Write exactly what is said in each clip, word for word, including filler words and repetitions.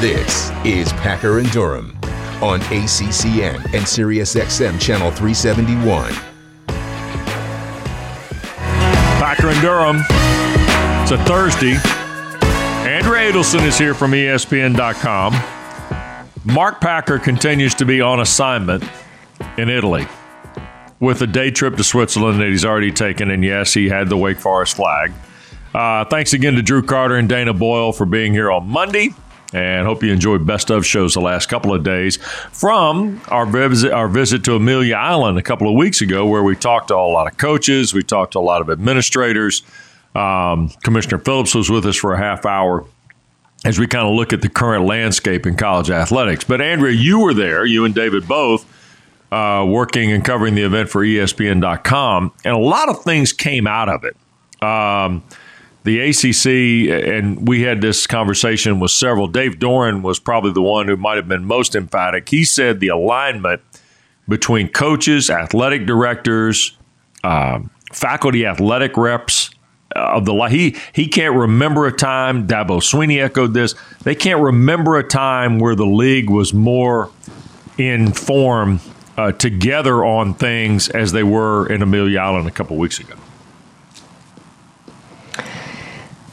This is Packer and Durham on A C C N and SiriusXM Channel three seventy-one. Packer and Durham. It's a Thursday. Andrew Adelson is here from E S P N dot com. Mark Packer continues to be on assignment in Italy with a day trip to Switzerland that he's already taken. And yes, he had the Wake Forest flag. Uh, thanks again to Drew Carter and Dana Boyle for being here on Monday. And hope you enjoyed best of shows the last couple of days from our visit, our visit to Amelia Island a couple of weeks ago, where we talked to a lot of coaches. We talked to a lot of administrators. Um, Commissioner Phillips was with us for a half hour as we kind of look at the current landscape in college athletics. But, Andrea, you were there, you and David both, uh, working and covering the event for E S P N dot com. And a lot of things came out of it. Um The A C C, and we had this conversation with several. Dave Doran was probably the one who might have been most emphatic. He said the alignment between coaches, athletic directors, uh, faculty athletic reps of the – he he can't remember a time. Dabo Swinney echoed this. They can't remember a time where the league was more in form uh, together on things as they were in Amelia Island a couple weeks ago.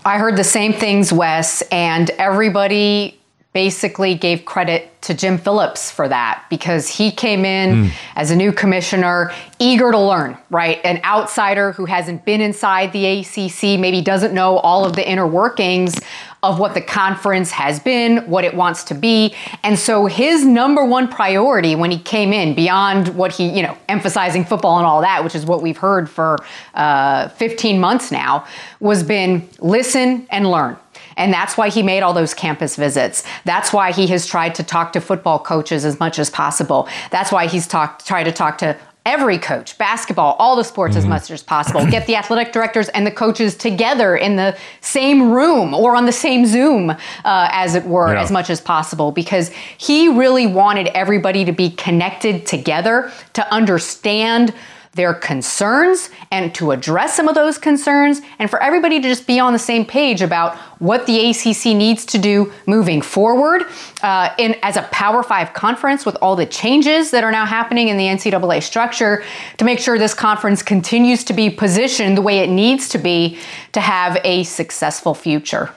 I heard the same things, Wes, and everybody basically gave credit to Jim Phillips for that because he came in mm. as a new commissioner, eager to learn, right? An outsider who hasn't been inside the A C C, maybe doesn't know all of the inner workings of what the conference has been, what it wants to be. And so his number one priority when he came in, beyond what he, you know, emphasizing football and all that, which is what we've heard for uh, fifteen months now, was been listen and learn. And that's why he made all those campus visits. That's why he has tried to talk to football coaches as much as possible. That's why he's talked, tried to talk to every coach, basketball, all the sports mm-hmm. as much as possible. Get the athletic directors and the coaches together in the same room or on the same Zoom, uh, as it were, yeah. as much as possible, because he really wanted everybody to be connected together to understand their concerns and to address some of those concerns, and for everybody to just be on the same page about what the A C C needs to do moving forward uh, in as a Power Five conference with all the changes that are now happening in the N C double A structure to make sure this conference continues to be positioned the way it needs to be to have a successful future.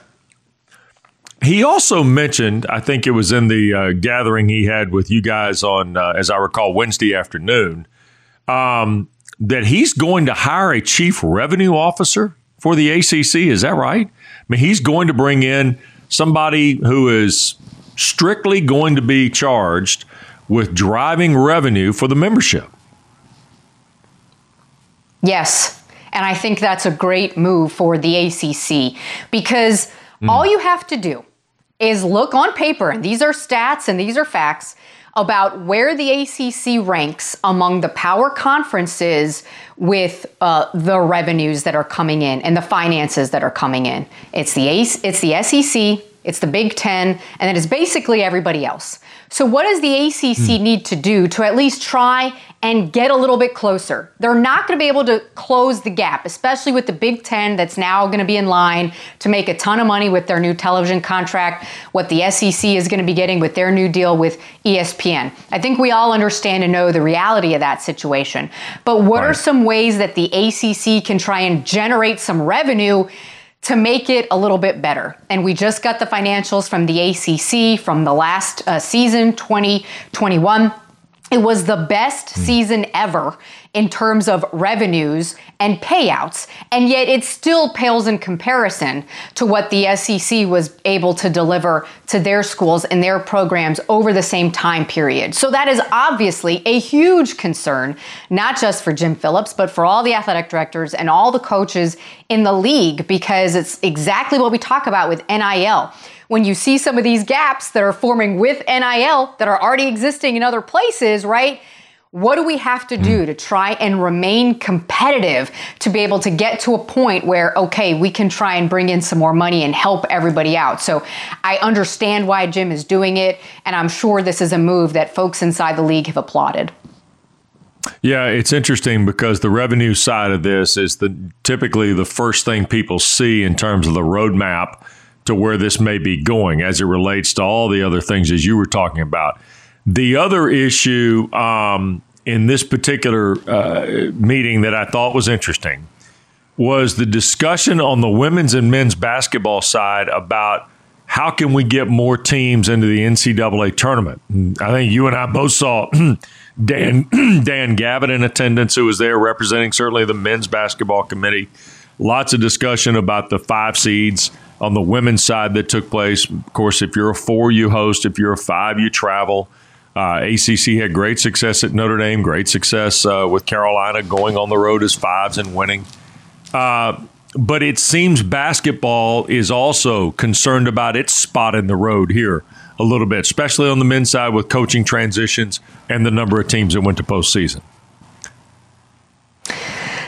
He also mentioned, I think it was in the uh, gathering he had with you guys on, uh, as I recall, Wednesday afternoon, Um, that he's going to hire a chief revenue officer for the A C C. Is that right? I mean, he's going to bring in somebody who is strictly going to be charged with driving revenue for the membership. Yes. And I think that's a great move for the A C C because mm-hmm. all you have to do is look on paper, and these are stats and these are facts, about where the A C C ranks among the power conferences with uh, the revenues that are coming in and the finances that are coming in. It's the A C C, it's the S E C, it's the Big Ten, and then it's basically everybody else. So what does the A C C mm. need to do to at least try and get a little bit closer? They're not going to be able to close the gap, especially with the Big Ten that's now going to be in line to make a ton of money with their new television contract, what the S E C is going to be getting with their new deal with E S P N. I think we all understand and know the reality of that situation. But what right. are some ways that the A C C can try and generate some revenue to make it a little bit better? And we just got the financials from the A C C from the last uh, season, twenty twenty-one. It was the best season ever in terms of revenues and payouts, and yet it still pales in comparison to what the S E C was able to deliver to their schools and their programs over the same time period. So that is obviously a huge concern, not just for Jim Phillips, but for all the athletic directors and all the coaches in the league, because it's exactly what we talk about with N I L. When you see some of these gaps that are forming with N I L that are already existing in other places, right? What do we have to do to try and remain competitive to be able to get to a point where, okay, we can try and bring in some more money and help everybody out? So I understand why Jim is doing it, and I'm sure this is a move that folks inside the league have applauded. Yeah, it's interesting because the revenue side of this is the typically the first thing people see in terms of the roadmap to where this may be going as it relates to all the other things as you were talking about. The other issue um, in this particular uh, meeting that I thought was interesting was the discussion on the women's and men's basketball side about how can we get more teams into the N C double A tournament. I think you and I both saw Dan Dan Gavitt in attendance, who was there representing certainly the men's basketball committee. Lots of discussion about the five seeds on the women's side that took place. Of course, if you're a four, you host. If you're a five, you travel. Uh, A C C had great success at Notre Dame, great success uh, with Carolina, going on the road as fives and winning. Uh, but it seems basketball is also concerned about its spot in the road here a little bit, especially on the men's side with coaching transitions and the number of teams that went to postseason.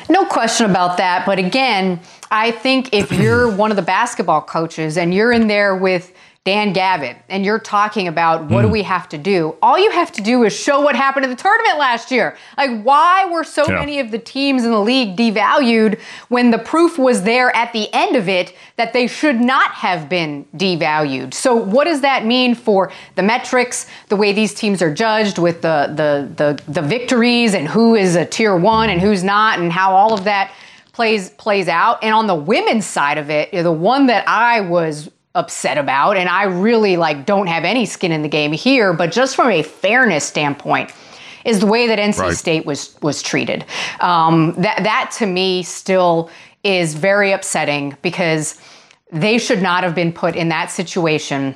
No question about that. But again, I think if you're one of the basketball coaches and you're in there with Dan Gavitt and you're talking about what mm. do we have to do, all you have to do is show what happened in the tournament last year. Like, why were so yeah. many of the teams in the league devalued when the proof was there at the end of it that they should not have been devalued? So what does that mean for the metrics, the way these teams are judged with the the the, the victories and who is a tier one and who's not and how all of that plays plays out? And on the women's side of it, the one that I was upset about, and I really like don't have any skin in the game here, but just from a fairness standpoint, is the way that N C right. State was was treated. Um, that that to me still is very upsetting because they should not have been put in that situation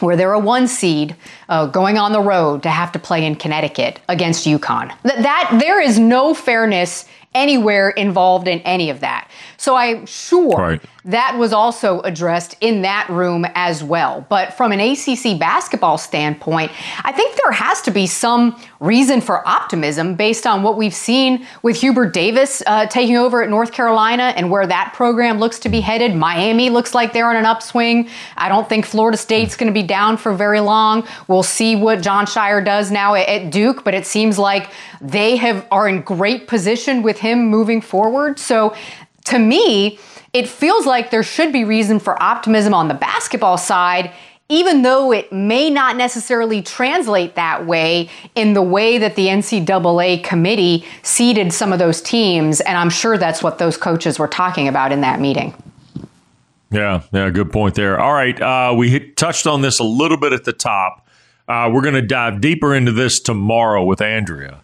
where they're a one seed uh, going on the road to have to play in Connecticut against UConn. That, that there is no fairness anywhere involved in any of that. So I'm sure right. that was also addressed in that room as well. But from an A C C basketball standpoint, I think there has to be some reason for optimism based on what we've seen with Hubert Davis uh, taking over at North Carolina and where that program looks to be headed. Miami looks like they're on an upswing. I don't think Florida State's going to be down for very long. We'll see what John Shire does now at, at Duke, but it seems like they have are in great position with him moving forward. So to me, it feels like there should be reason for optimism on the basketball side, even though it may not necessarily translate that way in the way that the N C double A committee seeded some of those teams. And I'm sure that's what those coaches were talking about in that meeting. Yeah, yeah, good point there. All right, uh, we hit, touched on this a little bit at the top. Uh, we're going to dive deeper into this tomorrow with Andrea.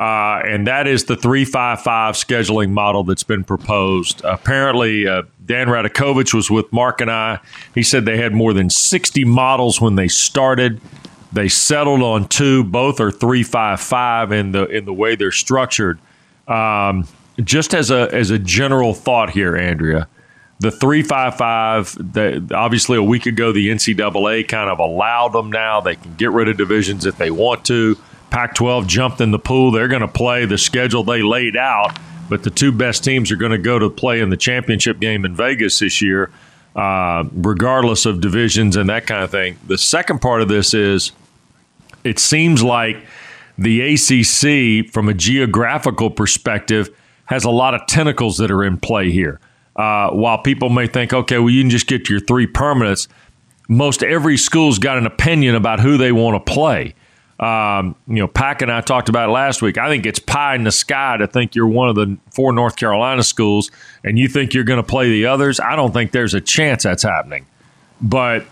Uh, and that is the three five five scheduling model that's been proposed. Apparently, uh, Dan Radakovich was with Mark and I. He said they had more than sixty models when they started. They settled on two. Both are three five five in the in the way they're structured. Um, just as a as a general thought here, Andrea, the three five five. The, obviously, a week ago, the N C double A kind of allowed them. Now they can get rid of divisions if they want to. Pac twelve jumped in the pool. They're going to play the schedule they laid out, but the two best teams are going to go to play in the championship game in Vegas this year, uh, regardless of divisions and that kind of thing. The second part of this is it seems like the A C C, from a geographical perspective, has a lot of tentacles that are in play here. Uh, while people may think, okay, well, you can just get your three permanents, most every school's got an opinion about who they want to play. Um, you know, Pac and I talked about it last week. I think it's pie in the sky to think you're one of the four North Carolina schools and you think you're going to play the others. I don't think there's a chance that's happening. But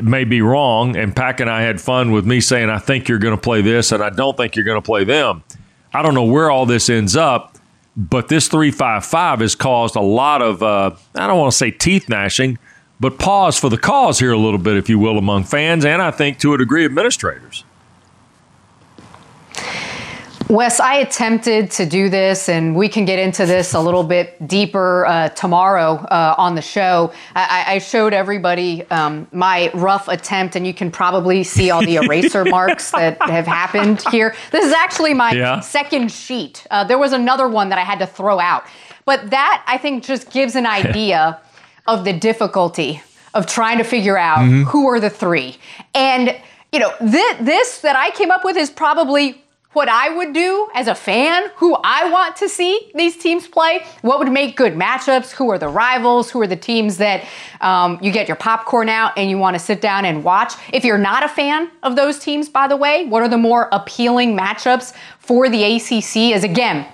it may be wrong, and Pac and I had fun with me saying, I think you're going to play this and I don't think you're going to play them. I don't know where all this ends up, but this three five five has caused a lot of, uh, I don't want to say teeth gnashing, but pause for the cause here a little bit, if you will, among fans and I think to a degree administrators. Wes, I attempted to do this, and we can get into this a little bit deeper uh, tomorrow uh, on the show. I, I showed everybody um, my rough attempt, and you can probably see all the eraser marks that have happened here. This is actually my yeah. second sheet. Uh, there was another one that I had to throw out. But that, I think, just gives an idea of the difficulty of trying to figure out mm-hmm. who are the three. And, you know, th- this that I came up with is probably what I would do as a fan, who I want to see these teams play, what would make good matchups, who are the rivals, who are the teams that um, you get your popcorn out and you want to sit down and watch. If you're not a fan of those teams, by the way, what are the more appealing matchups for the A C C? As again,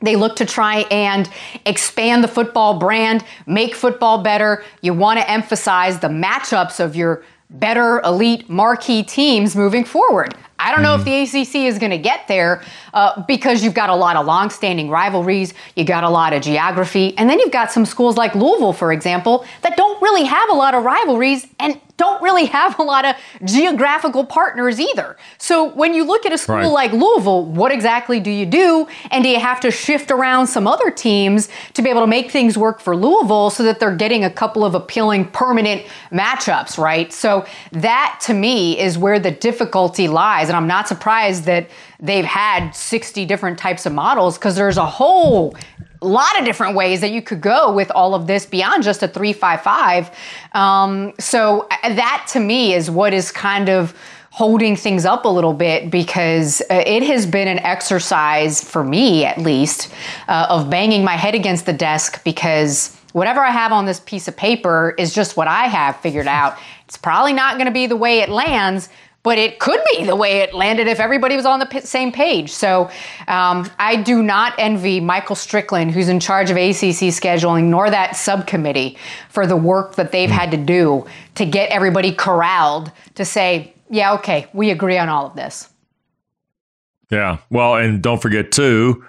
they look to try and expand the football brand, make football better. You want to emphasize the matchups of your better elite marquee teams moving forward. I don't know mm-hmm. if the A C C is going to get there uh, because you've got a lot of longstanding rivalries, you got a lot of geography, and then you've got some schools like Louisville, for example, that don't really have a lot of rivalries and don't really have a lot of geographical partners either. So when you look at a school right. like Louisville, what exactly do you do? And do you have to shift around some other teams to be able to make things work for Louisville so that they're getting a couple of appealing permanent matchups, right? So that, to me, is where the difficulty lies. And I'm not surprised that they've had sixty different types of models, because there's a whole lot of different ways that you could go with all of this beyond just a three five five. Um, so that, to me, is what is kind of holding things up a little bit, because uh, it has been an exercise, for me at least, uh, of banging my head against the desk, because whatever I have on this piece of paper is just what I have figured out. It's probably not going to be the way it lands, but it could be the way it landed if everybody was on the p- same page. So um, I do not envy Michael Strickland, who's in charge of A C C scheduling, nor that subcommittee, for the work that they've had to do to get everybody corralled to say, yeah, okay, we agree on all of this. Yeah. Well, and don't forget, too,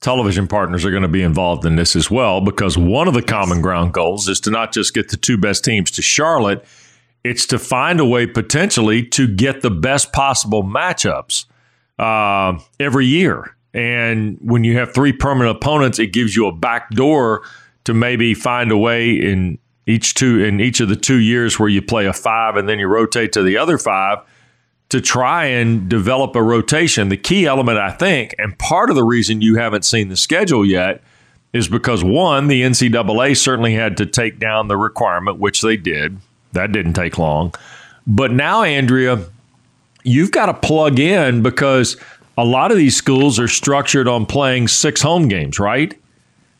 television partners are going to be involved in this as well, because one of the common ground goals is to not just get the two best teams to Charlotte. It's to find a way potentially to get the best possible matchups uh, every year. And when you have three permanent opponents, it gives you a backdoor to maybe find a way in each two in each of the two years where you play a five and then you rotate to the other five to try and develop a rotation. The key element, I think, and part of the reason you haven't seen the schedule yet is because, one, the N C double A certainly had to take down the requirement, which they did. That didn't take long. But now, Andrea, you've got to plug in, because a lot of these schools are structured on playing six home games, right?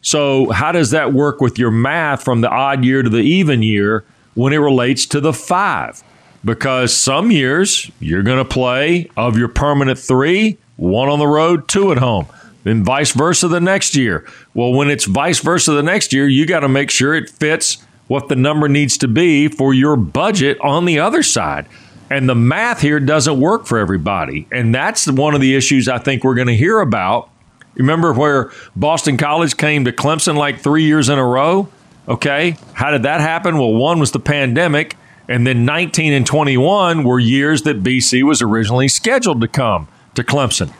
So how does that work with your math from the odd year to the even year when it relates to the five? Because some years you're going to play, of your permanent three, one on the road, two at home. Then vice versa the next year. Well, when it's vice versa the next year, you got to make sure it fits what the number needs to be for your budget on the other side. And the math here doesn't work for everybody. And that's one of the issues I think we're going to hear about. Remember where Boston College came to Clemson like three years in a row? Okay, how did that happen? Well, one was the pandemic, and then nineteen and twenty-one were years that B C was originally scheduled to come to Clemson.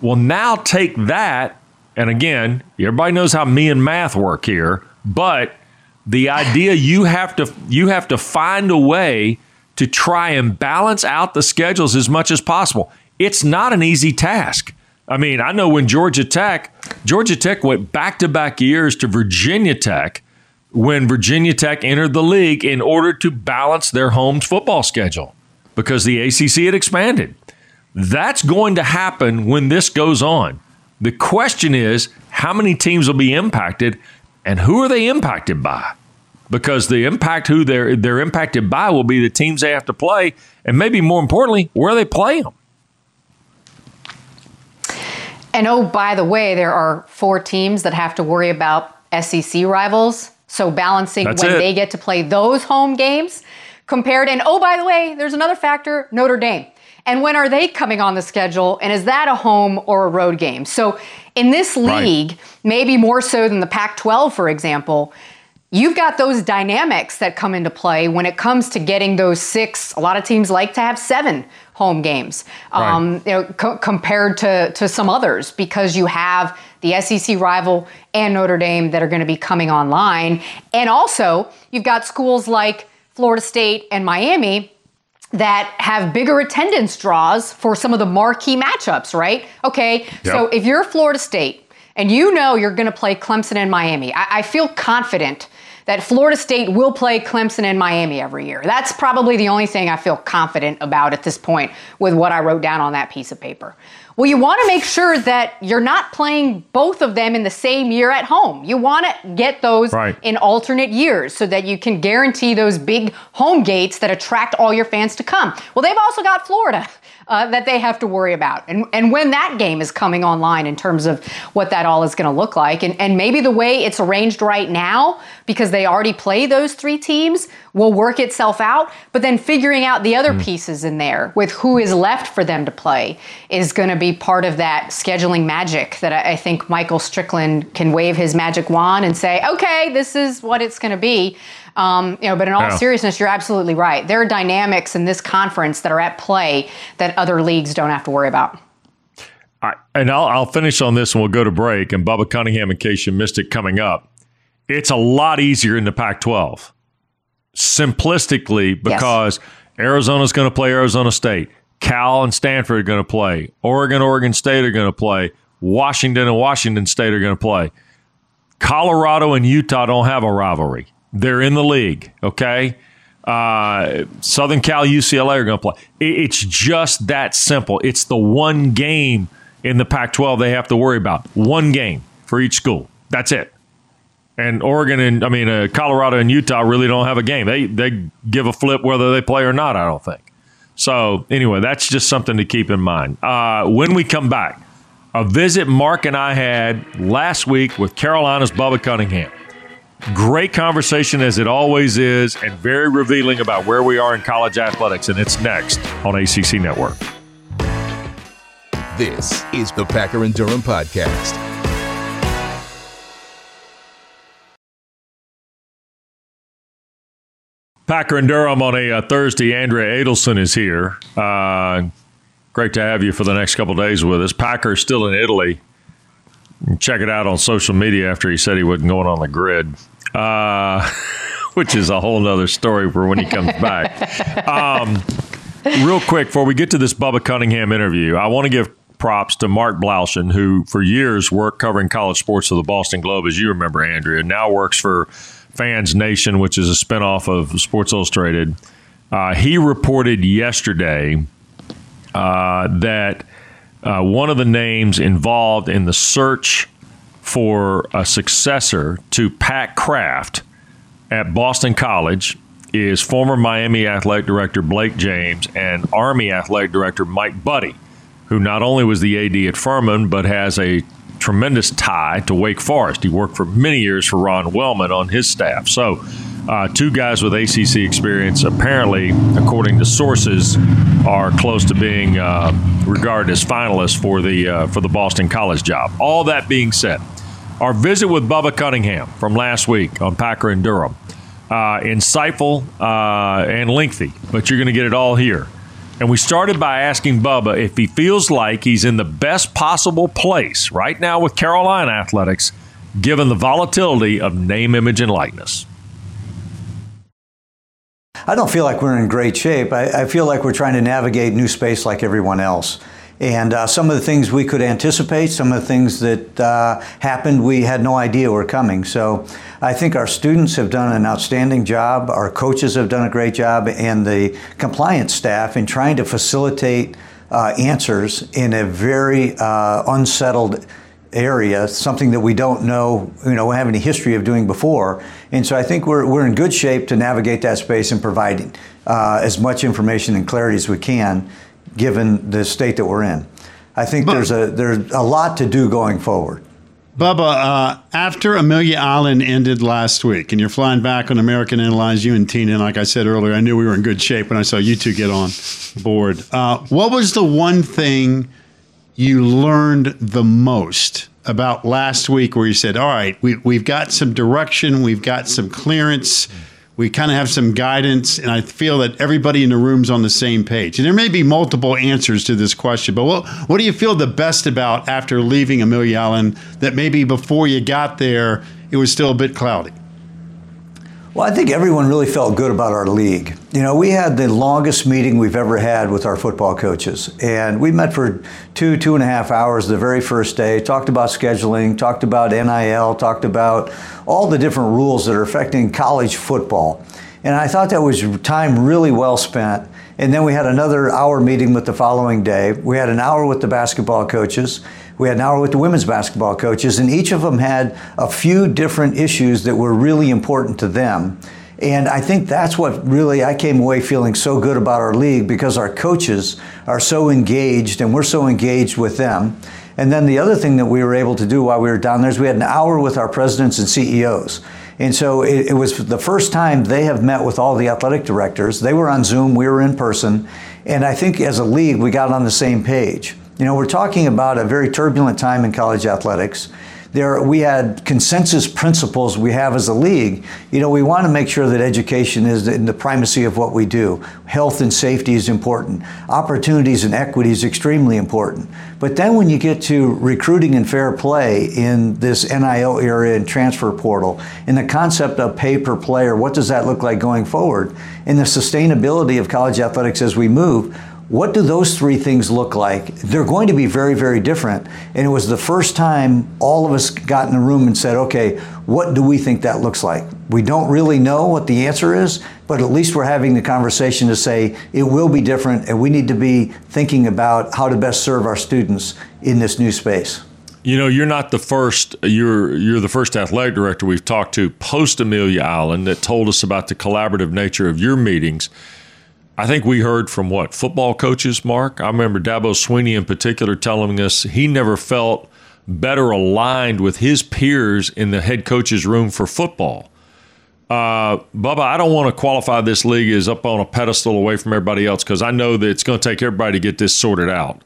Well, now take that, and again, everybody knows how me and math work here, but the idea you have to you have to find a way to try and balance out the schedules as much as possible. It's not an easy task. I mean, I know when Georgia Tech, Georgia Tech went back-to-back years to Virginia Tech when Virginia Tech entered the league in order to balance their home football schedule because the A C C had expanded. That's going to happen when this goes on. The question is, how many teams will be impacted? And who are they impacted by? Because the impact who they're they're impacted by will be the teams they have to play, and maybe more importantly, where they play them. And oh, by the way, there are four teams that have to worry about S E C rivals. So balancing That's when it. they get to play those home games compared. And oh, by the way, there's another factor, Notre Dame. And when are they coming on the schedule? And is that a home or a road game? So in this league, right. maybe more so than the Pac twelve, for example, you've got those dynamics that come into play when it comes to getting those six. A lot of teams like to have seven home games, right. um, you know, co- compared to, to some others, because you have the S E C rival and Notre Dame that are going to be coming online. And also, you've got schools like Florida State and Miami that have bigger attendance draws for some of the marquee matchups, right? Okay, yep. So if you're Florida State and you know you're going to play Clemson and Miami, I, I feel confident that Florida State will play Clemson and Miami every year. That's probably the only thing I feel confident about at this point with what I wrote down on that piece of paper. Well, you want to make sure that you're not playing both of them in the same year at home. You want to get those right in alternate years so that you can guarantee those big home gates that attract all your fans to come. Well, they've also got Florida uh, that they have to worry about. And, and when that game is coming online in terms of what that all is going to look like, and, and maybe the way it's arranged right now, because they already play those three teams, will work itself out. But then figuring out the other mm. pieces in there with who is left for them to play is going to be part of that scheduling magic that I think Michael Strickland can wave his magic wand and say, okay, this is what it's going to be. Um, you know, but in all yeah. seriousness, you're absolutely right. There are dynamics in this conference that are at play that other leagues don't have to worry about. I, and I'll, I'll finish on this and we'll go to break. And Bubba Cunningham, in case you missed it, coming up. It's a lot easier in the Pac twelve, simplistically, because yes. Arizona's going to play Arizona State. Cal and Stanford are going to play. Oregon, Oregon State are going to play. Washington and Washington State are going to play. Colorado and Utah don't have a rivalry. They're in the league, okay? Uh, Southern Cal, U C L A are going to play. It's just that simple. It's the one game in the Pac twelve they have to worry about. One game for each school. That's it. And Oregon and, I mean, uh, Colorado and Utah really don't have a game. They, they give a flip whether they play or not, I don't think. So, anyway, that's just something to keep in mind. Uh, when we come back, a visit Mark and I had last week with Carolina's Bubba Cunningham. Great conversation, as it always is, and very revealing about where we are in college athletics, and it's next on A C C Network. This is the Packer and Durham Podcast. Packer and Durham on a uh, Thursday. Andrea Adelson is here. Uh, great to have you for the next couple of days with us. Packer's still in Italy. Check it out on social media after he said he wasn't going on the grid, uh, which is a whole other story for when he comes back. Um, real quick, before we get to this Bubba Cunningham interview, I want to give props to Mark Blauschen, who for years worked covering college sports for the Boston Globe, as you remember, Andrea, now works for Fans Nation, which is a spinoff of Sports Illustrated. Uh, he reported yesterday uh, that uh, one of the names involved in the search for a successor to Pat Kraft at Boston College is former Miami Athletic Director Blake James and Army Athletic Director Mike Buddy, who not only was the A D at Furman, but has a tremendous tie to Wake Forest. He worked for many years for Ron Wellman on his staff. So uh, two guys with A C C experience apparently, according to sources, are close to being uh, regarded as finalists for the, uh, for the Boston College job. All that being said, our visit with Bubba Cunningham from last week on Packer and Durham, uh, insightful uh, and lengthy, but you're going to get it all here. And we started by asking Bubba if he feels like he's in the best possible place right now with Carolina athletics, given the volatility of name, image, and likeness. I don't feel like we're in great shape. I, I feel like we're trying to navigate new space like everyone else. And uh, some of the things we could anticipate, some of the things that uh, happened, we had no idea were coming. So I think our students have done an outstanding job, our coaches have done a great job, and the compliance staff in trying to facilitate uh, answers in a very uh, unsettled area, something that we don't know, you know, we have any history of doing before. And so I think we're we're in good shape to navigate that space and provide uh, as much information and clarity as we can, given the state that we're in. I think but, there's a there's a lot to do going forward. Bubba, uh, after Amelia Island ended last week, and you're flying back on American Airlines, you and Tina, and like I said earlier, I knew we were in good shape when I saw you two get on board. Uh, what was the one thing you learned the most about last week where you said, all right, we, we've got some direction, we've got some clearance, we kind of have some guidance, and I feel that everybody in the room's on the same page? And there may be multiple answers to this question, but what, what do you feel the best about after leaving Amelia Island that maybe before you got there, it was still a bit cloudy? Well, I think everyone really felt good about our league. You know, we had the longest meeting we've ever had with our football coaches. And we met for two, two and a half hours the very first day, talked about scheduling, talked about N I L, talked about all the different rules that are affecting college football. And I thought that was time really well spent. And then we had another hour meeting with the following day. We had an hour with the basketball coaches. We had an hour with the women's basketball coaches, and each of them had a few different issues that were really important to them. And I think that's what really, I came away feeling so good about our league, because our coaches are so engaged and we're so engaged with them. And then the other thing that we were able to do while we were down there is we had an hour with our presidents and C E Os. And so it, it was the first time they have met with all the athletic directors. They were on Zoom, we were in person. And I think as a league, we got on the same page. You know, we're talking about a very turbulent time in college athletics. There, we had consensus principles we have as a league. You know, we want to make sure that education is in the primacy of what we do. Health and safety is important. Opportunities and equity is extremely important. But then when you get to recruiting and fair play in this N I L area and transfer portal, and the concept of pay per player, what does that look like going forward? And the sustainability of college athletics as we move, what do those three things look like? They're going to be very, very different. And it was the first time all of us got in the room and said, okay, what do we think that looks like? We don't really know what the answer is, but at least we're having the conversation to say it will be different, and we need to be thinking about how to best serve our students in this new space. You know, you're not the first, you're you're the first athletic director we've talked to post Amelia Island that told us about the collaborative nature of your meetings. I think we heard from, what, football coaches, Mark? I remember Dabo Swinney in particular telling us he never felt better aligned with his peers in the head coach's room for football. Uh, Bubba, I don't want to qualify this league as up on a pedestal away from everybody else, because I know that it's going to take everybody to get this sorted out.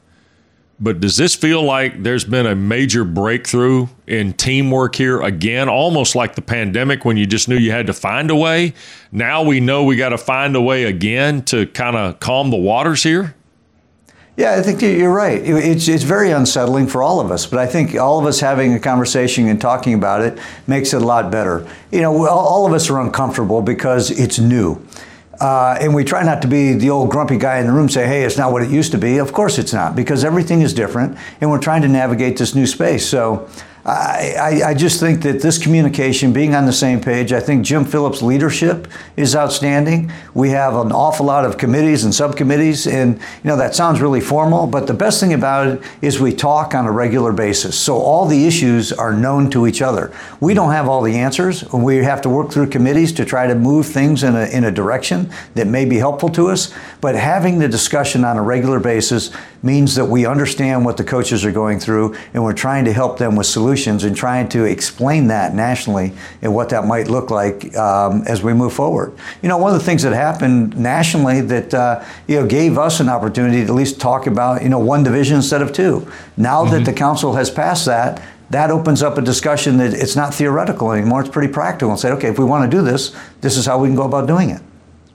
But does this feel like there's been a major breakthrough in teamwork here again, almost like the pandemic when you just knew you had to find a way? Now we know we got to find a way again to kind of calm the waters here? Yeah, I think you're right. It's it's very unsettling for all of us, but I think all of us having a conversation and talking about it makes it a lot better. You know, all of us are uncomfortable because it's new. Uh, and we try not to be the old grumpy guy in the room say, hey, it's not what it used to be. Of course it's not, because everything is different, and we're trying to navigate this new space. So I, I, I just think that this communication, being on the same page, I think Jim Phillips' leadership is outstanding. We have an awful lot of committees and subcommittees, and you know that sounds really formal, but the best thing about it is we talk on a regular basis. So all the issues are known to each other. We don't have all the answers, and we have to work through committees to try to move things in a, in a direction that may be helpful to us, but having the discussion on a regular basis means that we understand what the coaches are going through, and we're trying to help them with solutions. And trying to explain that nationally and what that might look like um, as we move forward. You know, one of the things that happened nationally that uh, you know gave us an opportunity to at least talk about you know one division instead of two. Now mm-hmm. that the council has passed that, that opens up a discussion that it's not theoretical anymore. It's pretty practical. And say, okay, if we want to do this, this is how we can go about doing it.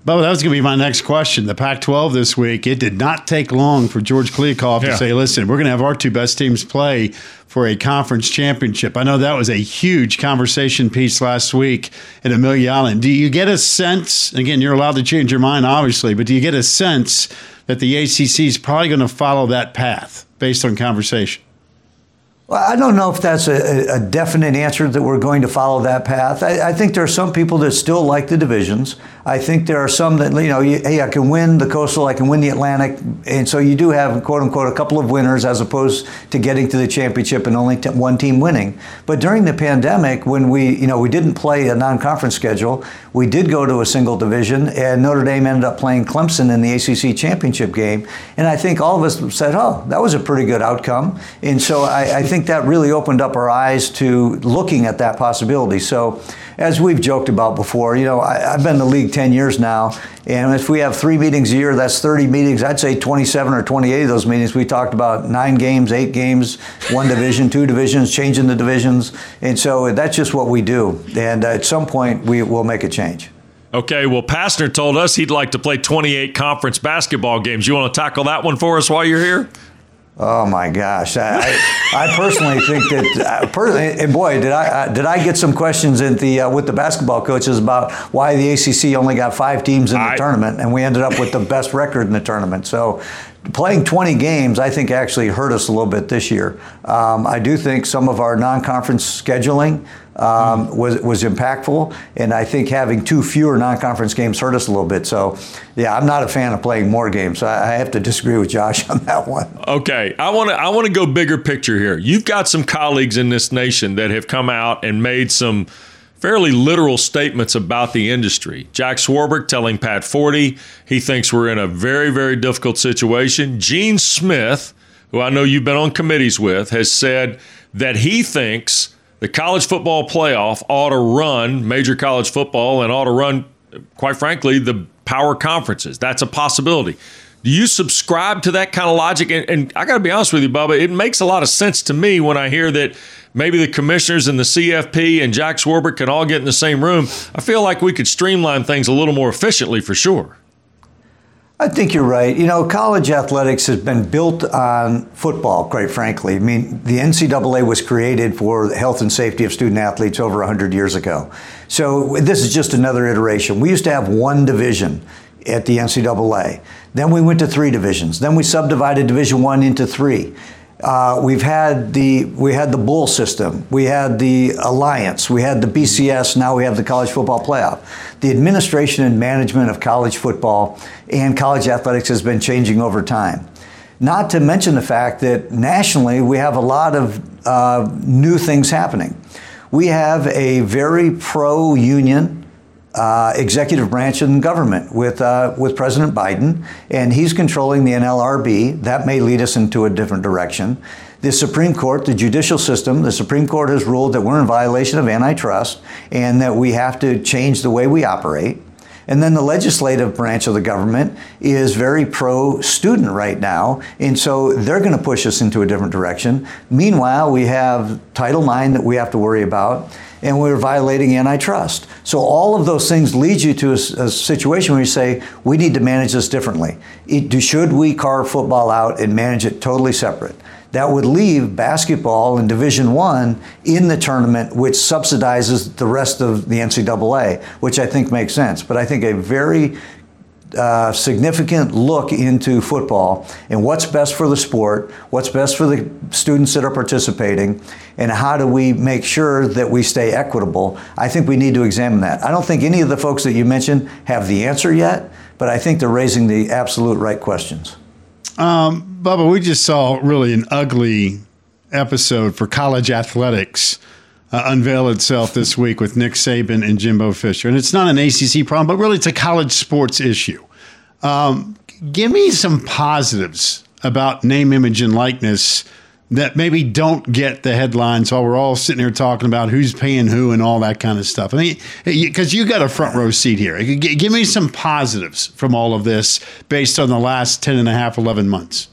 Bubba, that was going to be my next question. The Pac twelve this week, it did not take long for George Kliakoff yeah. to say, listen, we're going to have our two best teams play for a conference championship. I know that was a huge conversation piece last week at Amelia Island. Do you get a sense, and again, you're allowed to change your mind, obviously, but do you get a sense that the A C C is probably going to follow that path based on conversation? Well, I don't know if that's a, a definite answer that we're going to follow that path. I, I think there are some people that still like the divisions. I think there are some that, you know, you, hey, I can win the Coastal, I can win the Atlantic. And so you do have, quote unquote, a couple of winners as opposed to getting to the championship and only t- one team winning. But during the pandemic, when we, you know, we didn't play a non-conference schedule, we did go to a single division, and Notre Dame ended up playing Clemson in the A C C championship game. And I think all of us said, oh, that was a pretty good outcome. And so I, I think I think that really opened up our eyes to looking at that possibility. So as we've joked about before, you know, I, I've been in the league ten years now, and if we have three meetings a year, that's thirty meetings. I'd say twenty-seven or twenty-eight of those meetings, we talked about nine games, eight games, one division, two divisions, changing the divisions. And so that's just what we do. And at some point, we will make a change. Okay, well, Pastner told us he'd like to play twenty-eight conference basketball games. You want to tackle that one for us while you're here? Oh my gosh! I, I, I personally think that, personally, and boy, did I uh, did I get some questions at the uh, with the basketball coaches about why the A C C only got five teams in the I, tournament, and we ended up with the best record in the tournament. So, playing twenty games, I think actually hurt us a little bit this year. Um, I do think some of our non-conference scheduling um, mm. was was impactful, and I think having two fewer non-conference games hurt us a little bit. So, yeah, I'm not a fan of playing more games. I, I have to disagree with Josh on that one. Okay. I want to I want to go bigger picture here. You've got some colleagues in this nation that have come out and made some fairly literal statements about the industry. Jack Swarbrick telling Pat Forty he thinks we're in a very, very difficult situation. Gene Smith, who I know you've been on committees with, has said that he thinks the college football playoff ought to run major college football and ought to run, quite frankly, the power conferences. That's a possibility. Do you subscribe to that kind of logic? And, and I got to be honest with you, Bubba, it makes a lot of sense to me when I hear that maybe the commissioners and the C F P and Jack Swarbrick can all get in the same room. I feel like we could streamline things a little more efficiently for sure. I think you're right. You know, college athletics has been built on football, quite frankly. I mean, the N C double A was created for the health and safety of student athletes over one hundred years ago. So this is just another iteration. We used to have one division at the N C double A. Then we went to three divisions. Then we subdivided Division I into three. Uh, we've had the we had the bowl system. We had the alliance. We had the B C S. Now we have the college football playoff. The administration and management of college football and college athletics has been changing over time. Not to mention the fact that nationally we have a lot of uh, new things happening. We have a very pro-union Uh, executive branch in government with uh, with President Biden, and he's controlling the N L R B. That may lead us into a different direction. The Supreme Court, the judicial system, the Supreme Court has ruled that we're in violation of antitrust and that we have to change the way we operate. And then the legislative branch of the government is very pro-student right now, and so they're going to push us into a different direction. Meanwhile, we have Title nine that we have to worry about, and we're violating antitrust. So all of those things lead you to a, a situation where you say, we need to manage this differently. It, should we carve football out and manage it totally separate? That would leave basketball in Division I in the tournament, which subsidizes the rest of the N C double A, which I think makes sense. But I think a very uh, significant look into football and what's best for the sport, what's best for the students that are participating, and how do we make sure that we stay equitable, I think we need to examine that. I don't think any of the folks that you mentioned have the answer yet, but I think they're raising the absolute right questions. Um, Bubba, we just saw really an ugly episode for college athletics uh, unveil itself this week with Nick Saban and Jimbo Fisher. And it's not an A C C problem, but really it's a college sports issue. Um, give me some positives about name, image, and likeness that maybe don't get the headlines while we're all sitting here talking about who's paying who and all that kind of stuff. I mean, because you got a front row seat here. Give me some positives from all of this based on the last ten and a half, eleven months.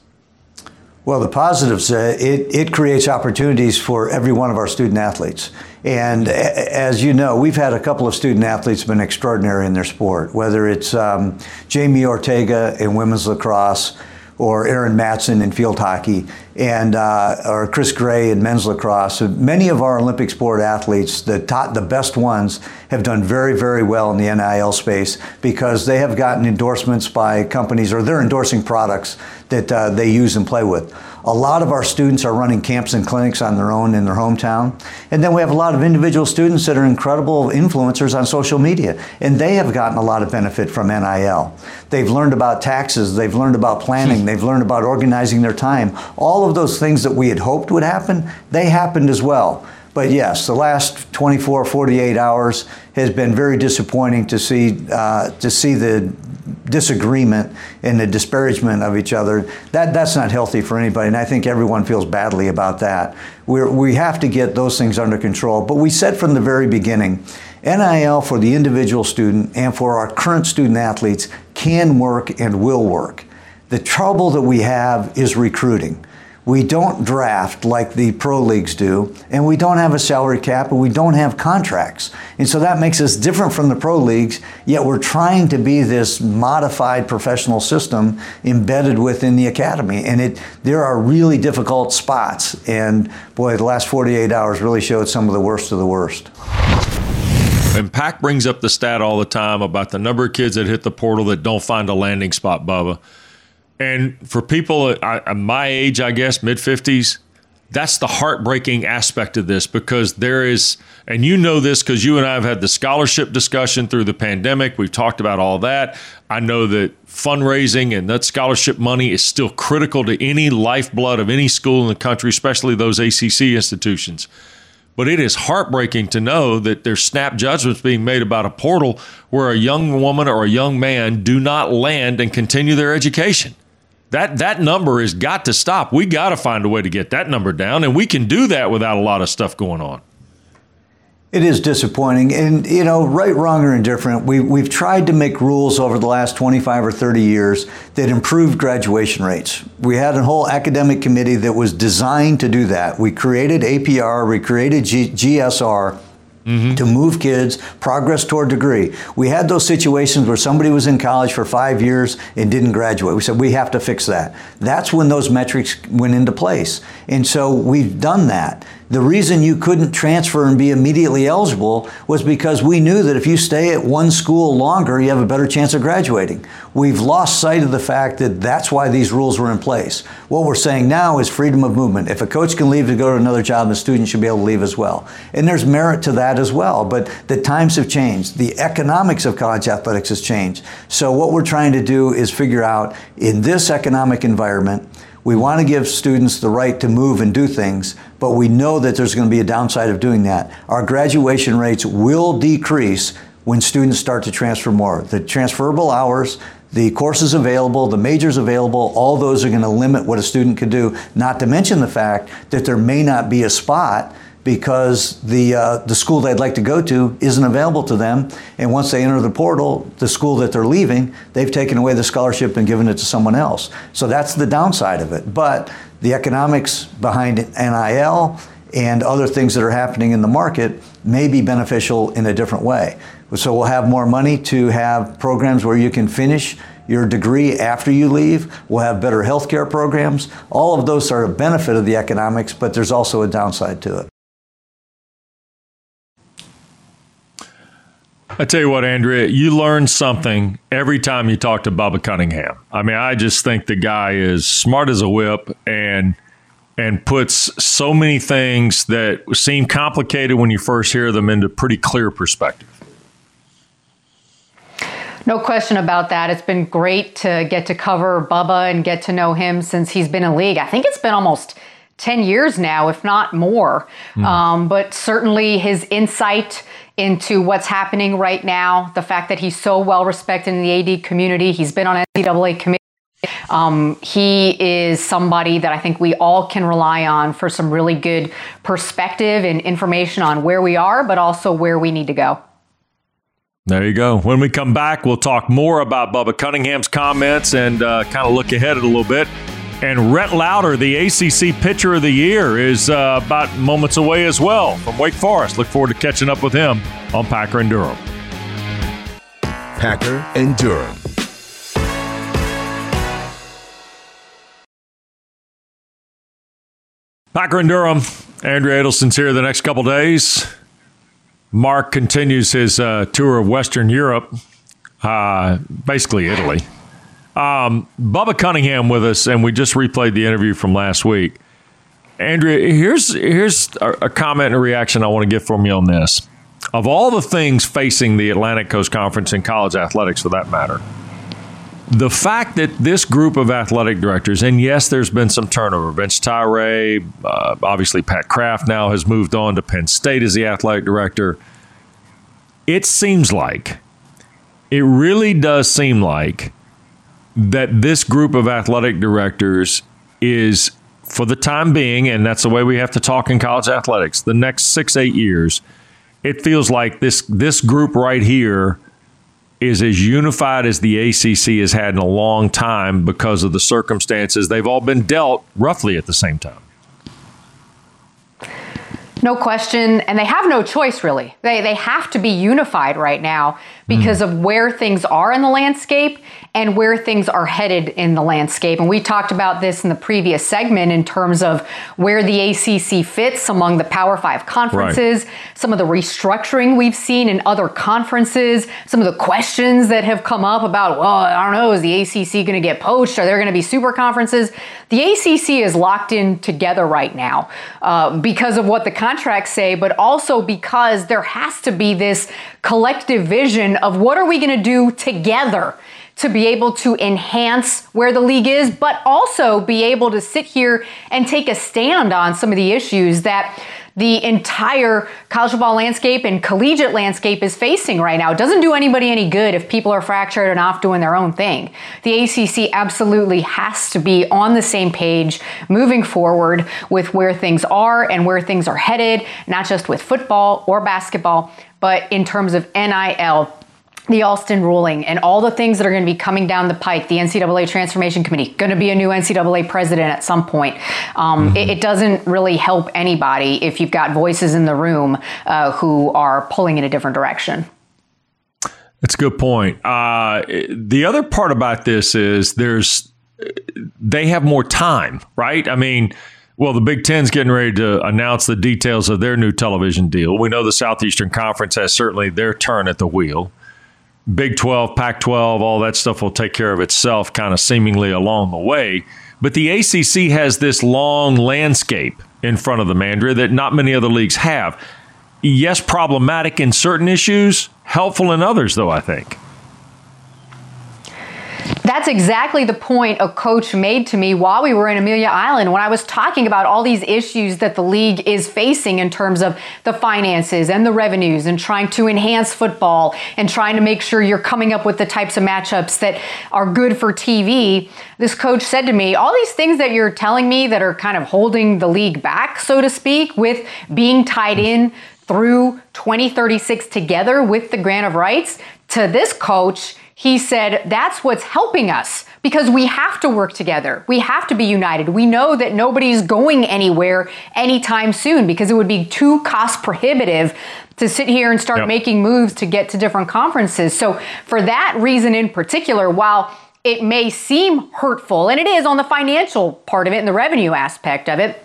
Well, the positives, uh, it, it creates opportunities for every one of our student athletes. And as you know, we've had a couple of student athletes been extraordinary in their sport, whether it's um, Jamie Ortega in women's lacrosse, or Aaron Matson in field hockey, and uh, or Chris Gray in men's lacrosse. So many of our Olympic sport athletes, the top, the best ones, have done very, very well in the N I L space because they have gotten endorsements by companies, or they're endorsing products that uh, they use and play with. A lot of our students are running camps and clinics on their own in their hometown. And then we have a lot of individual students that are incredible influencers on social media, and they have gotten a lot of benefit from N I L. They've learned about taxes, they've learned about planning, they've learned about organizing their time. All of those things that we had hoped would happen, they happened as well. But yes, the last twenty-four, forty-eight hours has been very disappointing to see uh, to see the disagreement and the disparagement of each other. That that's not healthy for anybody, and I think everyone feels badly about that. We we have to get those things under control. But we said from the very beginning, N I L for the individual student and for our current student athletes can work and will work. The trouble that we have is recruiting. We don't draft like the pro leagues do, and we don't have a salary cap, and we don't have contracts. And so that makes us different from the pro leagues, yet we're trying to be this modified professional system embedded within the academy. And it there are really difficult spots. And boy, the last forty-eight hours really showed some of the worst of the worst. And Pac brings up the stat all the time about the number of kids that hit the portal that don't find a landing spot, Bubba. And for people at my age, I guess, mid-fifties, that's the heartbreaking aspect of this, because there is, and you know this because you and I have had the scholarship discussion through the pandemic. We've talked about all that. I know that fundraising and that scholarship money is still critical to any lifeblood of any school in the country, especially those A C C institutions. But it is heartbreaking to know that there's snap judgments being made about a portal where a young woman or a young man do not land and continue their education. That that number has got to stop. We got to find a way to get that number down, and we can do that without a lot of stuff going on. It is disappointing, and you know, right, wrong, or indifferent, we, we've tried to make rules over the last twenty-five or thirty years that improved graduation rates. We had a whole academic committee that was designed to do that. We created A P R, we created G- GSR. Mm-hmm. To move kids, progress toward degree. We had those situations where somebody was in college for five years and didn't graduate. We said, we have to fix that. That's when those metrics went into place. And so we've done that. The reason you couldn't transfer and be immediately eligible was because we knew that if you stay at one school longer, you have a better chance of graduating. We've lost sight of the fact that that's why these rules were in place. What we're saying now is freedom of movement. If a coach can leave to go to another job, the student should be able to leave as well. And there's merit to that as well, but the times have changed. The economics of college athletics has changed. So what we're trying to do is figure out, in this economic environment, we want to give students the right to move and do things, but we know that there's going to be a downside of doing that. Our graduation rates will decrease when students start to transfer more. The transferable hours, the courses available, the majors available, all those are going to limit what a student can do, not to mention the fact that there may not be a spot because the uh, the school they'd like to go to isn't available to them. And once they enter the portal, the school that they're leaving, they've taken away the scholarship and given it to someone else. So that's the downside of it. But the economics behind N I L and other things that are happening in the market may be beneficial in a different way. So we'll have more money to have programs where you can finish your degree after you leave. We'll have better healthcare programs. All of those are a benefit of the economics, but there's also a downside to it. I tell you what, Andrea, you learn something every time you talk to Bubba Cunningham. I mean, I just think the guy is smart as a whip and and puts so many things that seem complicated when you first hear them into pretty clear perspective. No question about that. It's been great to get to cover Bubba and get to know him since he's been in league. I think it's been almost ten years now, if not more. Mm. Um, but certainly his insight into what's happening right now, the fact that he's so well respected in the A D community, he's been on N C double A committee. Um, he is somebody that I think we all can rely on for some really good perspective and information on where we are, but also where we need to go. There you go. When we come back, we'll talk more about Bubba Cunningham's comments and uh, kind of look ahead a little bit. And Rhett Lauder, the A C C Pitcher of the Year, is uh, about moments away as well from Wake Forest. Look forward to catching up with him on Packer and Durham. Packer and Durham. Packer and Durham. Andrea Adelson's here the next couple days. Mark continues his uh, tour of Western Europe, uh, basically Italy. Um, Bubba Cunningham with us, and we just replayed the interview from last week. Andrea, here's here's a, a comment and a reaction I want to get from you on this. Of all the things facing the Atlantic Coast Conference and college athletics, for that matter, the fact that this group of athletic directors, and yes, there's been some turnover. Vince Tyree, uh, obviously Pat Kraft now has moved on to Penn State as the athletic director. It seems like, it really does seem like, that this group of athletic directors is, for the time being, and that's the way we have to talk in college athletics, the next six, eight years, it feels like this this group right here is as unified as the A C C has had in a long time because of the circumstances they've all been dealt roughly at the same time. No question. And they have no choice, really. They they have to be unified right now because mm. of where things are in the landscape and where things are headed in the landscape. And we talked about this in the previous segment in terms of where the A C C fits among the Power Five conferences, right. some of the restructuring we've seen in other conferences, some of the questions that have come up about, well, I don't know, is the A C C going to get poached? Are there going to be super conferences? The A C C is locked in together right now uh, because of what the conference contracts say, but also because there has to be this collective vision of what are we going to do together to be able to enhance where the league is, but also be able to sit here and take a stand on some of the issues that the entire college football landscape and collegiate landscape is facing right now. It doesn't do anybody any good if people are fractured and off doing their own thing. The A C C absolutely has to be on the same page moving forward with where things are and where things are headed, not just with football or basketball, but in terms of N I L, the Alston ruling, and all the things that are going to be coming down the pike. The N C double A Transformation Committee, going to be a new N C double A president at some point. Um, mm-hmm. it, it doesn't really help anybody if you've got voices in the room uh, who are pulling in a different direction. That's a good point. Uh, the other part about this is there's they have more time, right? I mean, well, the Big Ten's getting ready to announce the details of their new television deal. We know the Southeastern Conference has certainly their turn at the wheel. Big twelve, Pac twelve, all that stuff will take care of itself kind of seemingly along the way. But the A C C has this long landscape in front of the Mandra that not many other leagues have. Yes, problematic in certain issues, helpful in others, though, I think. That's exactly the point a coach made to me while we were in Amelia Island when I was talking about all these issues that the league is facing in terms of the finances and the revenues and trying to enhance football and trying to make sure you're coming up with the types of matchups that are good for T V. This coach said to me, all these things that you're telling me that are kind of holding the league back, so to speak, with being tied in through twenty thirty-six together with the grant of rights, to this coach, he said, that's what's helping us because we have to work together. We have to be united. We know that nobody's going anywhere anytime soon because it would be too cost prohibitive to sit here and start yep. making moves to get to different conferences. So for that reason in particular, while it may seem hurtful, and it is on the financial part of it and the revenue aspect of it,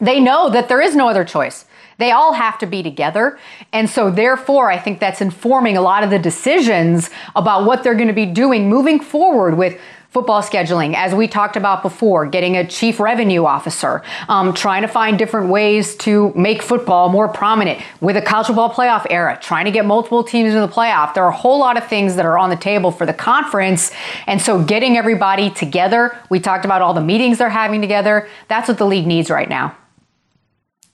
they know that there is no other choice. They all have to be together. And so therefore, I think that's informing a lot of the decisions about what they're going to be doing moving forward with football scheduling, as we talked about before, getting a chief revenue officer, um, trying to find different ways to make football more prominent with a college football playoff era, trying to get multiple teams into the playoff. There are a whole lot of things that are on the table for the conference. And so getting everybody together, we talked about all the meetings they're having together. That's what the league needs right now.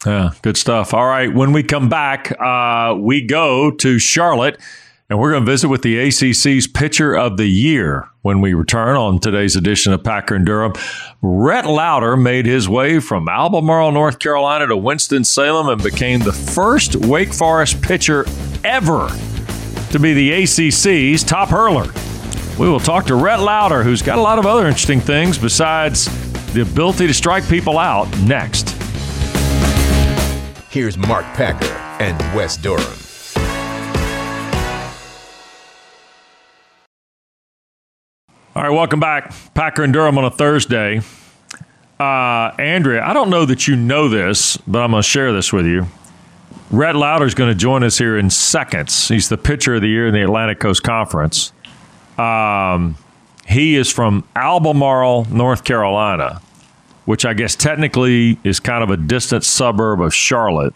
Yeah, good stuff. All right. When we come back, uh, we go to Charlotte, and we're going to visit with the A C C's Pitcher of the Year when we return on today's edition of Packer and Durham. Rhett Lauder made his way from Albemarle, North Carolina to Winston-Salem and became the first Wake Forest pitcher ever to be the A C C's top hurler. We will talk to Rhett Lauder, who's got a lot of other interesting things besides the ability to strike people out, next. Here's Mark Packer and Wes Durham. All right, welcome back. Packer and Durham on a Thursday. Uh, Andrea, I don't know that you know this, but I'm going to share this with you. Rhett Lauder's going to join us here in seconds. He's the Pitcher of the Year in the Atlantic Coast Conference. Um, he is from Albemarle, North Carolina, which I guess technically is kind of a distant suburb of Charlotte.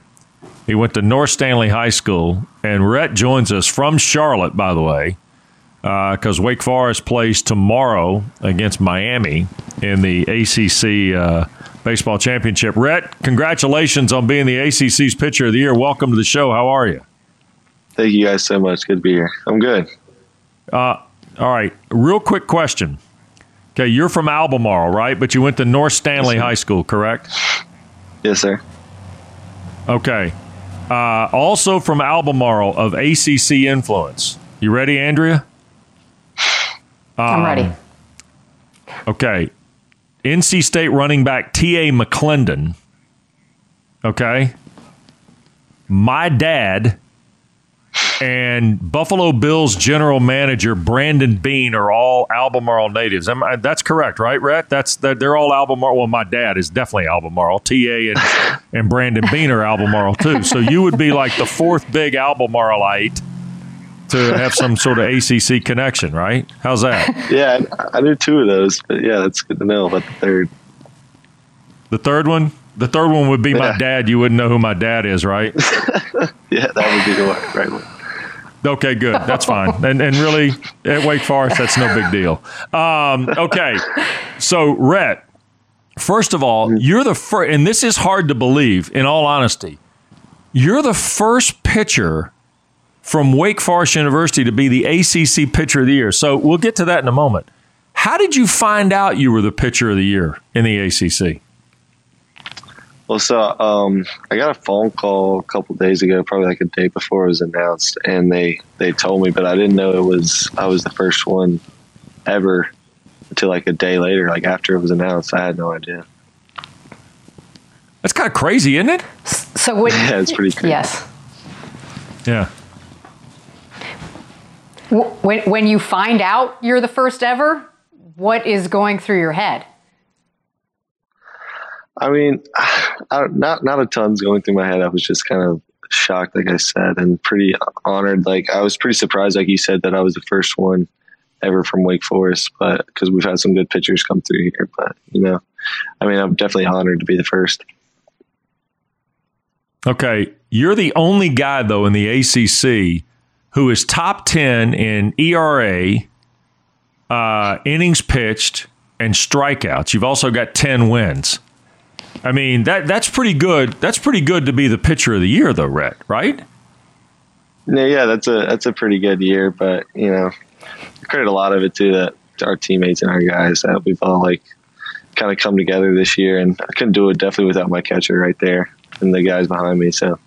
He went to North Stanley High School, and Rhett joins us from Charlotte, by the way, because uh, Wake Forest plays tomorrow against Miami in the A C C uh, Baseball Championship. Rhett, congratulations on being the A C C's Pitcher of the Year. Welcome to the show. How are you? Thank you guys so much. Good to be here. I'm good. Uh, all right, real quick question. Okay, you're from Albemarle, right? But you went to North Stanley yes, High School, correct? Yes, sir. Okay. Uh, also from Albemarle of A C C influence. You ready, Andrea? Um, I'm ready. Okay. N C State running back T A McClendon. Okay. My dad and Buffalo Bills general manager Brandon Beane are all Albemarle natives. Am I, that's correct, right, Rhett? That's that they're all Albemarle. Well, my dad is definitely Albemarle. T A and and Brandon Beane are Albemarle too. So you would be like the fourth big Albemarleite to have some sort of A C C connection, right? How's that? Yeah, I knew two of those, but yeah, that's good to know about the third. The third one? The third one would be yeah. my dad. You wouldn't know who my dad is, right? Yeah, that would be the right one. Okay, good. That's fine. And and really, at Wake Forest, that's no big deal. Um, okay. So, Rhett, first of all, you're the first, and this is hard to believe, in all honesty, you're the first pitcher from Wake Forest University to be the A C C Pitcher of the Year. So, we'll get to that in a moment. How did you find out you were the Pitcher of the Year in the A C C? Well, so um, I got a phone call a couple days ago, probably like a day before it was announced, and they, they told me, but I didn't know it was I was the first one ever until like a day later, like after it was announced. I had no idea. That's kind of crazy, isn't it? So when, yeah, it's pretty crazy. Yes. Yeah. When when you find out you're the first ever, what is going through your head? I mean, I, not not a ton's going through my head. I was just kind of shocked, like I said, and pretty honored. Like I was pretty surprised, like you said, that I was the first one ever from Wake Forest, but because we've had some good pitchers come through here. But you know, I mean, I'm definitely honored to be the first. Okay, you're the only guy though in the A C C who is top ten in E R A, uh, innings pitched, and strikeouts. You've also got ten wins. I mean, that that's pretty good. That's pretty good to be the pitcher of the year, though, Rhett, right? Yeah, yeah, that's a that's a pretty good year. But, you know, I credit a lot of it to, that, to our teammates and our guys that we've all, like, kind of come together this year. And I couldn't do it definitely without my catcher right there and the guys behind me. So,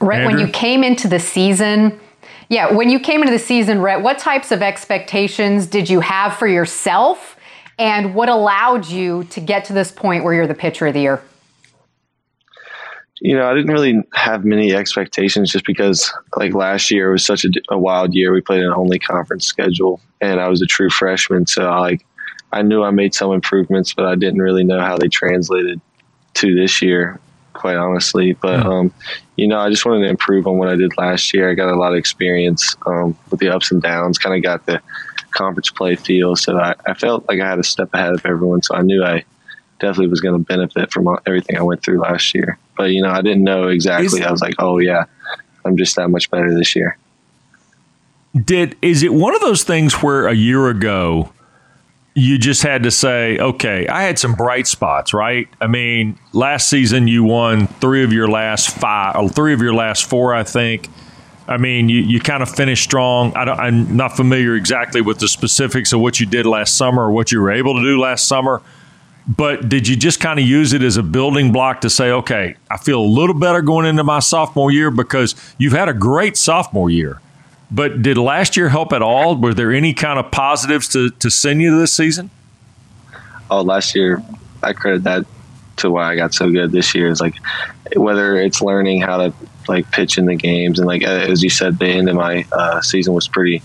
Rhett, when you came into the season – yeah, when you came into the season, Rhett, what types of expectations did you have for yourself? And what allowed you to get to this point where you're the pitcher of the year? You know, I didn't really have many expectations just because, like, last year was such a, a wild year. We played an only conference schedule, and I was a true freshman. So, I, like, I knew I made some improvements, but I didn't really know how they translated to this year, quite honestly. But, um, you know, I just wanted to improve on what I did last year. I got a lot of experience um, with the ups and downs, kind of got the conference play feel, so I, I felt like I had a step ahead of everyone, so I knew I definitely was going to benefit from everything I went through last year. But you know, I didn't know exactly. Is, I was like, oh yeah, I'm just that much better this year. Did is it one of those things where a year ago you just had to say, okay, I had some bright spots, right? I mean, last season you won three of your last five or three of your last four, I think. I mean, you, you kind of finished strong. I don't, I'm not familiar exactly with the specifics of what you did last summer or what you were able to do last summer, but did you just kind of use it as a building block to say, okay, I feel a little better going into my sophomore year? Because you've had a great sophomore year, but did last year help at all? Were there any kind of positives to, to send you this season? Oh, last year, I credit that to why I got so good this year. It's like, whether it's learning how to like pitch in the games, and like as you said, the end of my uh, season was pretty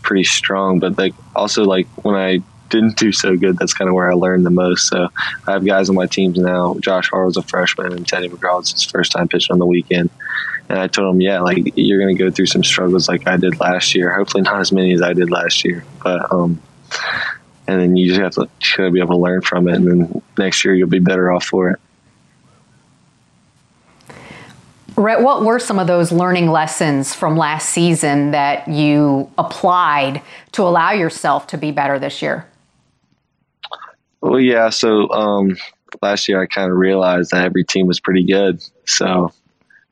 pretty strong, but like also like when I didn't do so good, that's kind of where I learned the most. So I have guys on my teams now. Josh Harlow's a freshman, and Teddy McGraw's his first time pitching on the weekend, and I told him, yeah, like you're going to go through some struggles like I did last year, hopefully not as many as I did last year, but um and then you just have to, just gotta be able to learn from it, and then next year you'll be better off for it. Rhett, what were some of those learning lessons from last season that you applied to allow yourself to be better this year? Well, yeah, so um, last year I kind of realized that every team was pretty good. So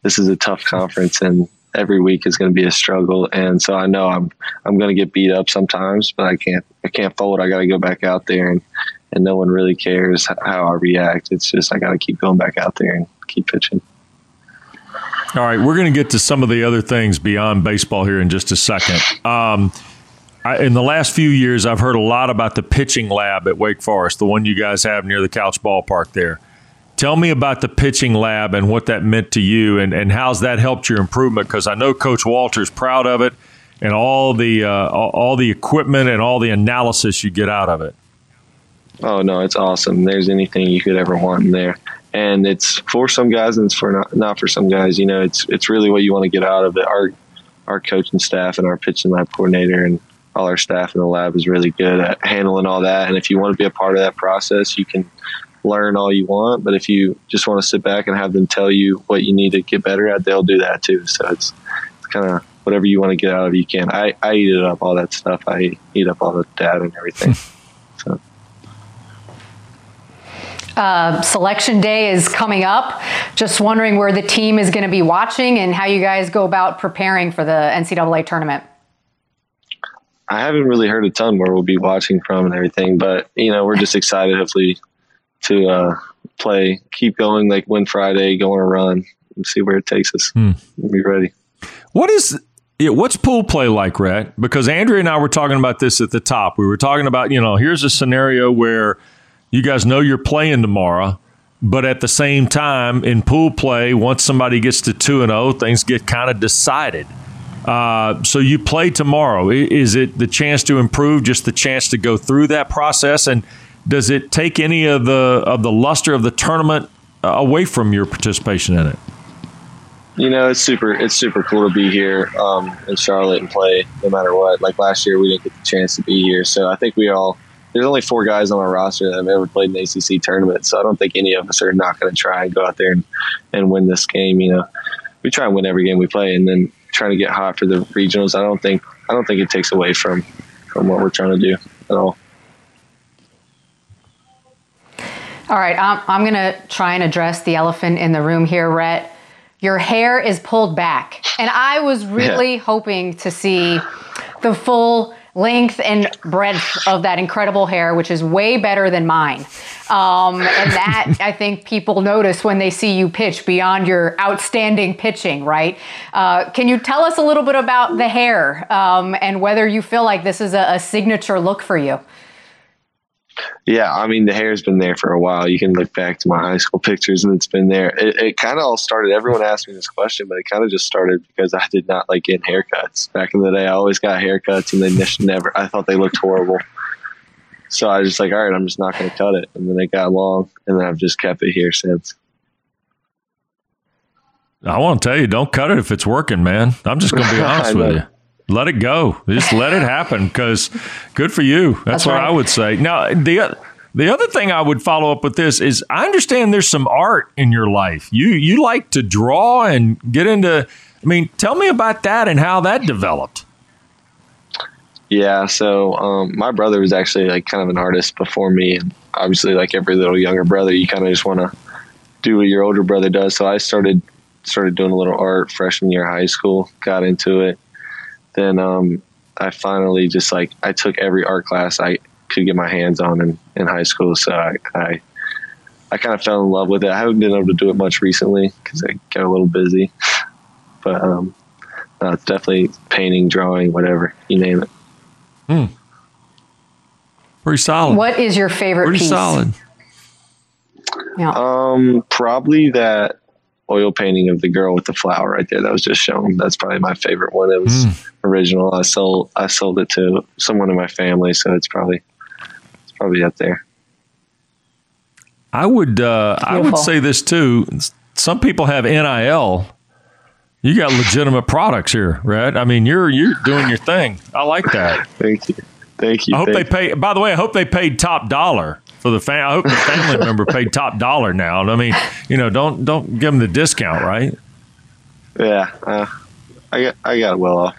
this is a tough conference, and every week is going to be a struggle. And so I know I'm I'm going to get beat up sometimes, but I can't I can't fold. I got to go back out there, and, and no one really cares how I react. It's just I got to keep going back out there and keep pitching. All right, we're going to get to some of the other things beyond baseball here in just a second. Um, I, in the last few years, I've heard a lot about the pitching lab at Wake Forest, the one you guys have near the Couch Ballpark there. Tell me about the pitching lab and what that meant to you, and, and how's that helped your improvement? Because I know Coach Walter's proud of it, and all the uh, all the equipment and all the analysis you get out of it. Oh, no, it's awesome. There's anything you could ever want in there. And it's for some guys and it's for not, not for some guys. You know, it's it's really what you want to get out of it. Our our coaching staff and our pitching lab coordinator and all our staff in the lab is really good at handling all that. And if you want to be a part of that process, you can learn all you want. But if you just want to sit back and have them tell you what you need to get better at, they'll do that too. So it's, it's kind of whatever you want to get out of it, you can. I, I eat it up, all that stuff. I eat up all the data and everything. So. Uh, selection day is coming up. Just wondering where the team is going to be watching and how you guys go about preparing for the N C double A tournament. I haven't really heard a ton where we'll be watching from and everything, but you know, we're just excited hopefully to uh, play, keep going, like win Friday, go on a run and see where it takes us. Hmm. We'll be ready. What is yeah, what's pool play like, Rhett? Because Andrea and I were talking about this at the top. We were talking about, you know, here's a scenario where you guys know you're playing tomorrow, but at the same time, in pool play, once somebody gets to two and oh, things get kind of decided. Uh, so you play tomorrow. Is it the chance to improve, just the chance to go through that process? And does it take any of the of the luster of the tournament away from your participation in it? You know, it's super it's super cool to be here um, in Charlotte and play no matter what. Like last year, we didn't get the chance to be here. So I think we all – there's only four guys on our roster that have ever played an A C C tournament, so I don't think any of us are not going to try and go out there and, and win this game. You know, we try and win every game we play, and then trying to get hot for the regionals. I don't think I don't think it takes away from from what we're trying to do at all. All right, I'm, I'm going to try and address the elephant in the room here, Rhett. Your hair is pulled back, and I was really yeah. hoping to see the full length and breadth of that incredible hair, which is way better than mine. Um, and that, I think, people notice when they see you pitch beyond your outstanding pitching, right? Uh, can you tell us a little bit about the hair um, and whether you feel like this is a, a signature look for you? Yeah, I mean, the hair's been there for a while. You can look back to my high school pictures and it's been there. It, it kind of all started, everyone asked me this question, but it kind of just started because I did not like getting haircuts. Back in the day, I always got haircuts and they never, I thought they looked horrible. So I was just like, all right, I'm just not going to cut it. And then it got long and then I've just kept it here since. I want to tell you, don't cut it if it's working, man. I'm just going to be honest with you. Let it go. Just let it happen because good for you. That's, That's what right. I would say. Now, the the other thing I would follow up with this is I understand there's some art in your life. You you like to draw and get into – I mean, tell me about that and how that developed. Yeah, so um, my brother was actually like kind of an artist before me. And obviously, like every little younger brother, you kind of just want to do what your older brother does. So I started started doing a little art freshman year of high school, got into it. Then um, I finally just like I took every art class I could get my hands on in, in high school. So I I, I kind of fell in love with it. I haven't been able to do it much recently because I got a little busy. But um, no, it's definitely painting, drawing, whatever, you name it. Hmm. Pretty solid. What is your favorite Pretty piece? Pretty solid. Yeah. Um, probably that oil painting of the girl with the flower right there that was just shown. That's probably my favorite one. It was mm. original. I sold I sold it to someone in my family, so it's probably it's probably up there. I would uh, I would say this too. Some people have N I L. You got legitimate products here, right? I mean, you're you're doing your thing. I like that. Thank you. Thank you. I hope Thank they pay. By the way, I hope they paid top dollar. For the fam- I hope the family member paid top dollar now. I mean, you know, don't don't give them the discount, right? Yeah, uh, I got I got well off.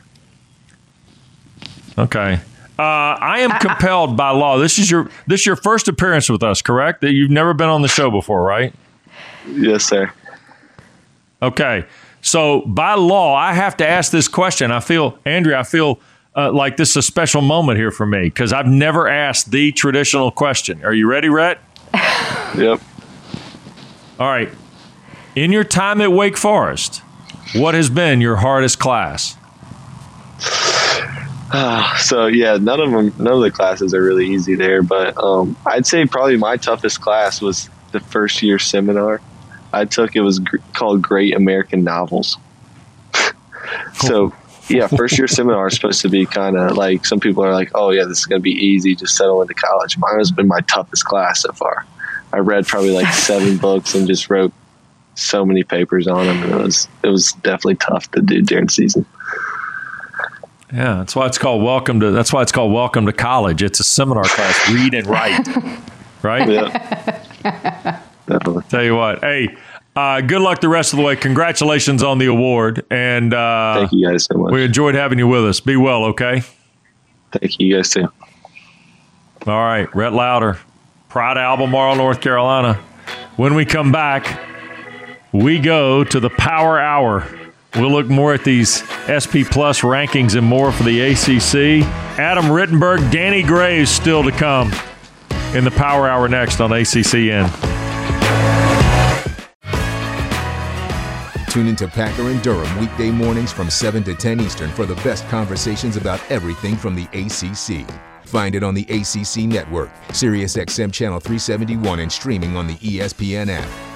Okay, uh, I am compelled I, I, by law. This is your this is your first appearance with us, correct? That you've never been on the show before, right? Yes, sir. Okay, so by law, I have to ask this question. I feel, Andrea, I feel. Uh, like this is a special moment here for me because I've never asked the traditional question. Are you ready, Rhett? Yep. All right. In your time at Wake Forest, What has been your hardest class? Uh, so yeah, none of them, none of the classes are really easy there, but um, I'd say probably my toughest class was the first year seminar I took. It was gr- called Great American Novels. So yeah, first year seminar is supposed to be kind of like, some people are like, oh yeah, this is going to be easy, just settle into college. Mine has been my toughest class so far. I read probably like seven books and just wrote so many papers on them. And it was, it was definitely tough to do during season. Yeah, that's why it's called Welcome to. That's why it's called Welcome to College. It's a seminar class. Read and write, right? Yeah, definitely. Tell you what, hey, uh, good luck the rest of the way. Congratulations on the award, and uh, thank you guys so much. We enjoyed having you with us. Be well, okay? Thank you, you guys too. All right, Rhett Louder, Pride of Albemarle, North Carolina. When we come back, we go to the Power Hour. We'll look more at these S P Plus rankings and more for the A C C. Adam Rittenberg, Danny Graves still to come in the Power Hour next on A C C N. Tune into Packer and Durham weekday mornings from seven to ten Eastern for the best conversations about everything from the A C C. Find it on the A C C Network, SiriusXM Channel three seventy-one, and streaming on the E S P N app.